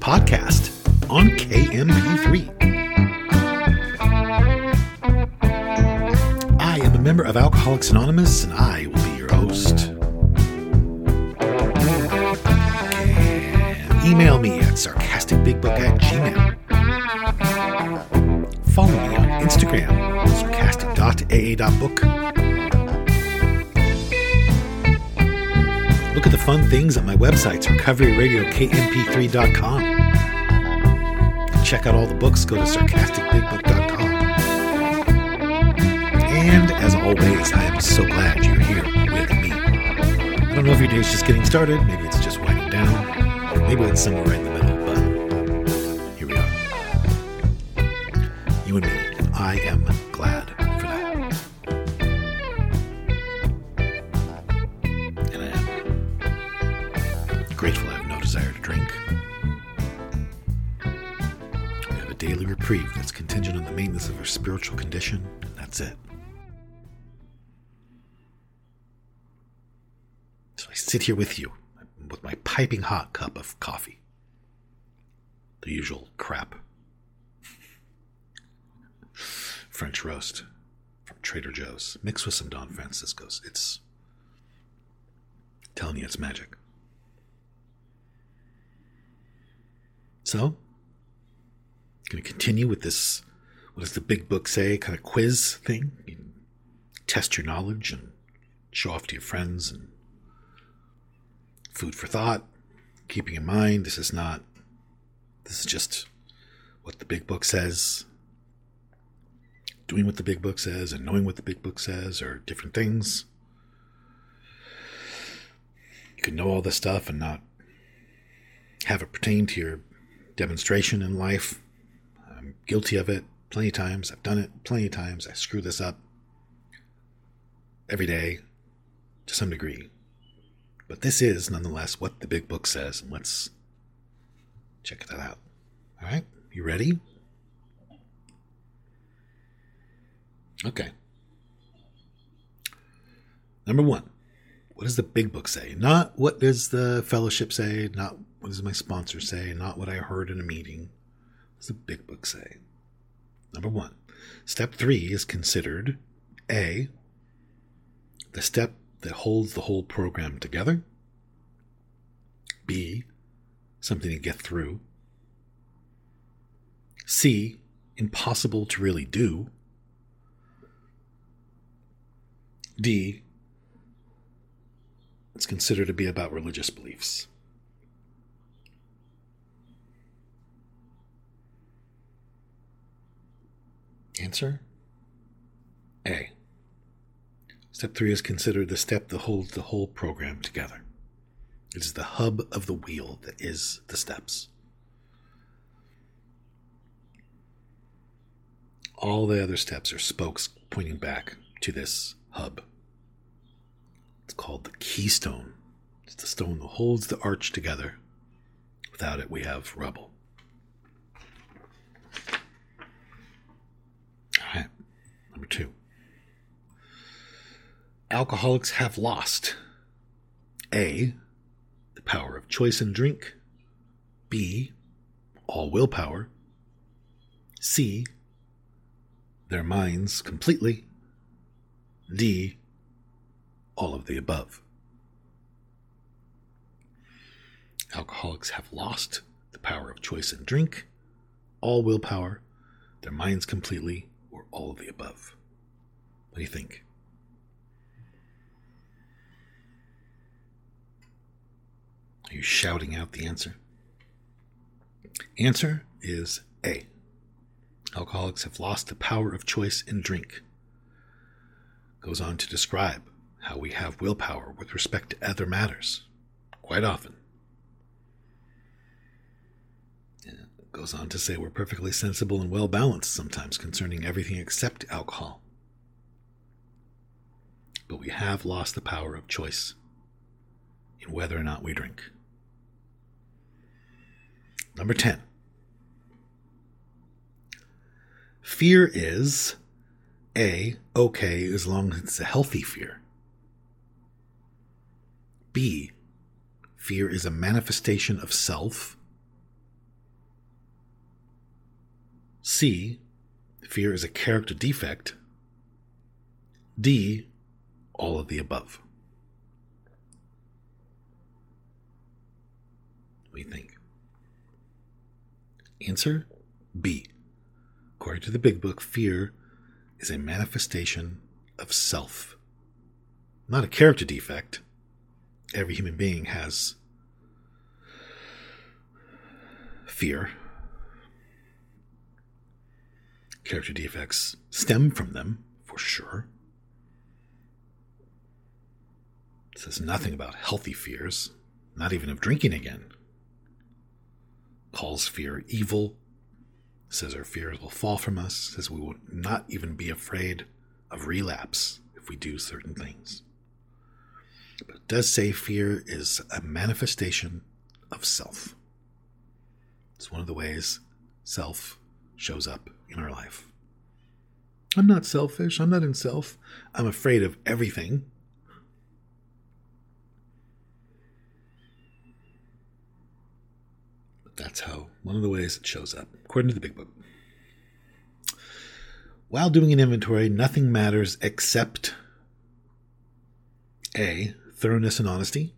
podcast on KMP3. I am a member of Alcoholics Anonymous, and I will be your host. And email me at sarcasticbigbook@gmail.com. Follow me on Instagram, sarcastic.aa.book. Look at the fun things on my website, recoveryradiokmp3.com. Check out all the books, go to sarcasticbigbook.com. And as always, I am so glad you're here with me. I don't know if your day's just getting started, maybe it's just winding down, or maybe it's somewhere right in the middle, but here we are. You and me, I am glad for that. And I am grateful I have no desire to drink. Daily reprieve that's contingent on the maintenance of our spiritual condition, and that's it. So I sit here with you with my piping hot cup of coffee. The usual crap. French roast from Trader Joe's, mixed with some Don Francisco's. It's I'm telling you, it's magic. So going to continue with this, what does the big book say, kind of quiz thing. You can test your knowledge and show off to your friends, and food for thought, keeping in mind this is just what the big book says. Doing what the big book says and knowing what the big book says are different things. You can know all this stuff and not have it pertain to your demonstration in life. I'm guilty of it plenty of times. I've done it plenty of times. I screw this up every day to some degree. But this is, nonetheless, what the big book says. And let's check that out. All right? You ready? Okay. Number one, what does the big book say? Not what does the fellowship say, not what does my sponsor say, not what I heard in a meeting. What does the big book say? Number one, step 3 is considered A, the step that holds the whole program together. B, something to get through. C, impossible to really do. D, it's considered to be about religious beliefs. Answer? A. Step 3 is considered the step that holds the whole program together. It is the hub of the wheel that is the steps. All the other steps are spokes pointing back to this hub. It's called the keystone. It's the stone that holds the arch together. Without it, we have rubble. Number 2. Alcoholics have lost A, the power of choice in drink. B, all willpower. C, their minds completely. D, all of the above. Alcoholics have lost the power of choice in drink, all willpower, their minds completely, or all of the above. What do you think? Are you shouting out the answer? Answer is A. Alcoholics have lost the power of choice in drink. Goes on to describe how we have willpower with respect to other matters, quite often. goes on to say we're perfectly sensible and well-balanced sometimes concerning everything except alcohol. But we have lost the power of choice in whether or not we drink. Number 10. Fear is, A, okay as long as it's a healthy fear. B, fear is a manifestation of self. C, fear is a character defect. D, all of the above. What do you think? Answer, B. According to the Big Book, fear is a manifestation of self. Not a character defect. Every human being has fear. Character defects stem from them, for sure. It says nothing about healthy fears, not even of drinking again. Calls fear evil. Says our fears will fall from us. Says we will not even be afraid of relapse if we do certain things. But it does say fear is a manifestation of self. It's one of the ways self shows up in our life. I'm not selfish. I'm not in self. I'm afraid of everything. That's how, one of the ways it shows up, according to the Big Book. While doing an inventory, nothing matters except A, thoroughness and honesty.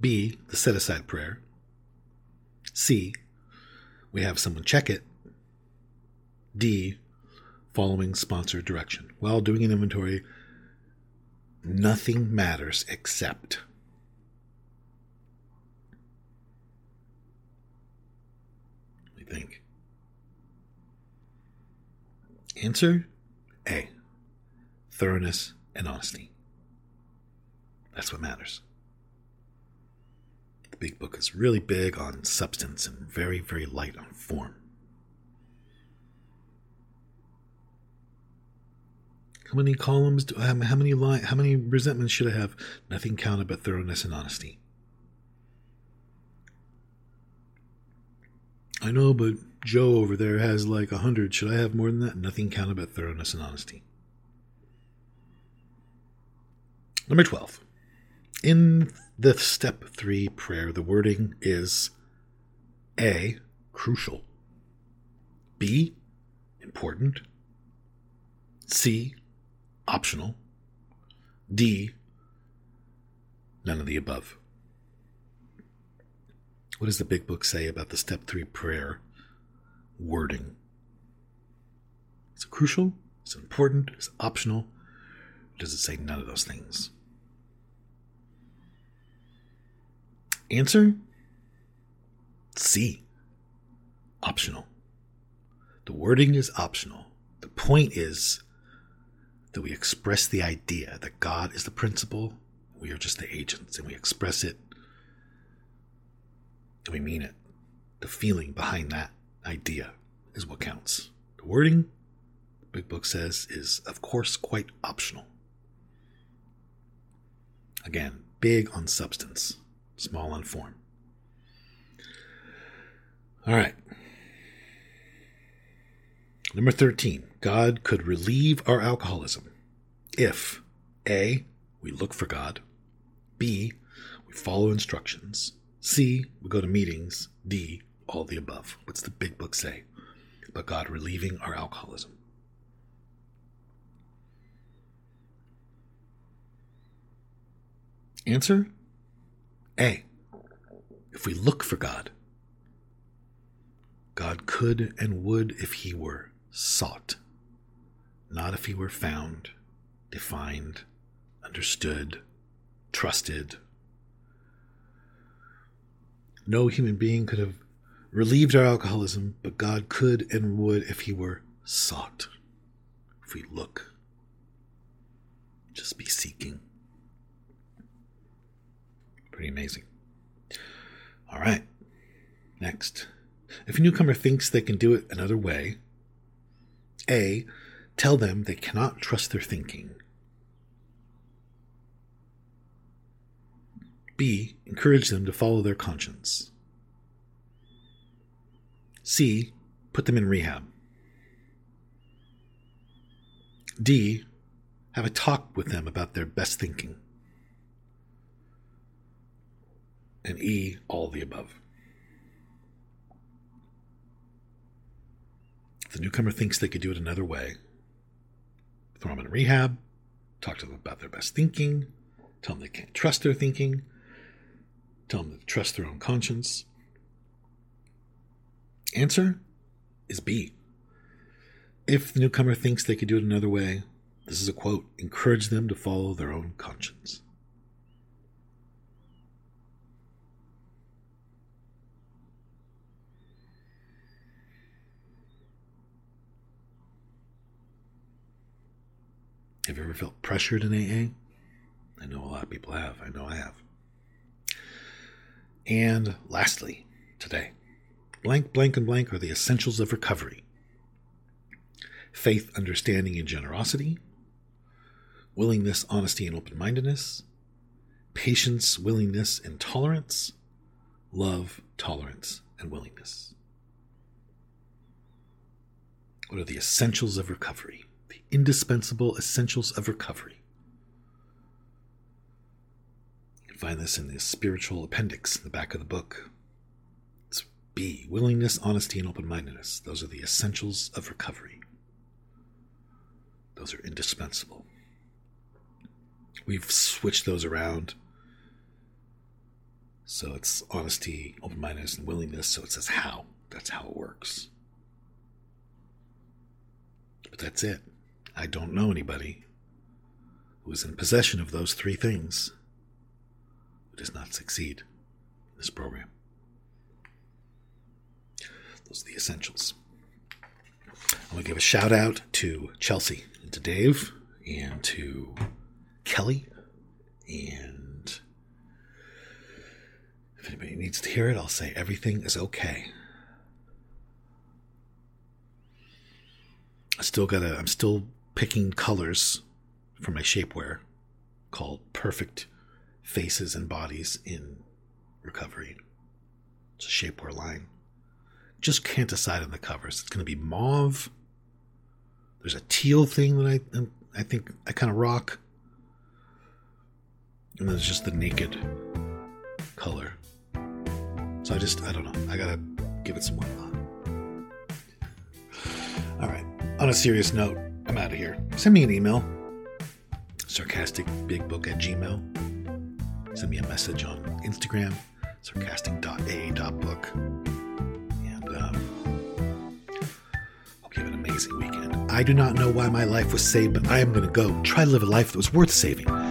B, the set-aside prayer. C, we have someone check it. D, following sponsor direction. While doing an inventory, nothing matters except... think. Answer, A, thoroughness and honesty. That's what matters. The Big Book is really big on substance and very, very light on form. How many columns do I have? How many resentments should I have? Nothing counted but thoroughness and honesty. I know, but Joe over there has like 100. Should I have more than that? Nothing counted but thoroughness and honesty. Number 12. In the step 3 prayer, the wording is A, crucial. B, important. C, optional. D, none of the above. What does the Big Book say about the Step 3 prayer wording? Is it crucial? Is it important? Is it optional? Or does it say none of those things? Answer? C. Optional. The wording is optional. The point is that we express the idea that God is the principle, we are just the agents, and we express it. And we mean it. The feeling behind that idea is what counts. The wording, the Big Book says, is, of course, quite optional. Again, big on substance, small on form. All right. Number 13. God could relieve our alcoholism if A, we look for God. B, we follow instructions. C, we go to meetings. D, all the above. What's the Big Book say about God relieving our alcoholism? Answer, A. If we look for God, God could and would if he were sought, not if he were found, defined, understood, trusted. No human being could have relieved our alcoholism, but God could and would if he were sought. If we look, just be seeking. Pretty amazing. All right, next If a newcomer thinks they can do it another way, A, tell them they cannot trust their thinking. B, encourage them to follow their conscience. C, put them in rehab. D, have a talk with them about their best thinking. And E, all the above. If the newcomer thinks they could do it another way, throw them in rehab, talk to them about their best thinking, tell them they can't trust their thinking, tell them to trust their own conscience. Answer is B. If the newcomer thinks they could do it another way, this is a quote, encourage them to follow their own conscience. Have you ever felt pressured in AA? I know a lot of people have. I know I have. And lastly, today, blank, blank, and blank are the essentials of recovery. Faith, understanding, and generosity. Willingness, honesty, and open-mindedness. Patience, willingness, and tolerance. Love, tolerance, and willingness. What are the essentials of recovery? The indispensable essentials of recovery. You can find this in the spiritual appendix in the back of the book. It's B, willingness, honesty, and open-mindedness. Those are the essentials of recovery. Those are indispensable. We've switched those around. So it's honesty, open-mindedness, and willingness. So it says how. That's how it works. But that's it. I don't know anybody who is in possession of those three things who does not succeed in this program. Those are the essentials. I'm going to give a shout out to Chelsea, and to Dave, and to Kelly. And if anybody needs to hear it, I'll say everything is okay. I'm still picking colors for my shapewear called Perfect Faces and Bodies in Recovery. It's a shapewear line. Just can't decide on the covers. It's going to be mauve. There's a teal thing that I think I kind of rock. And then there's just the naked color. So I don't know. I got to give it some more thought. All right. On a serious note, I'm out of here. Send me an email. sarcasticbigbook@gmail.com. Send me a message on Instagram. sarcastic.a.book. Hope you have an amazing weekend. I do not know why my life was saved, but I am going to go try to live a life that was worth saving.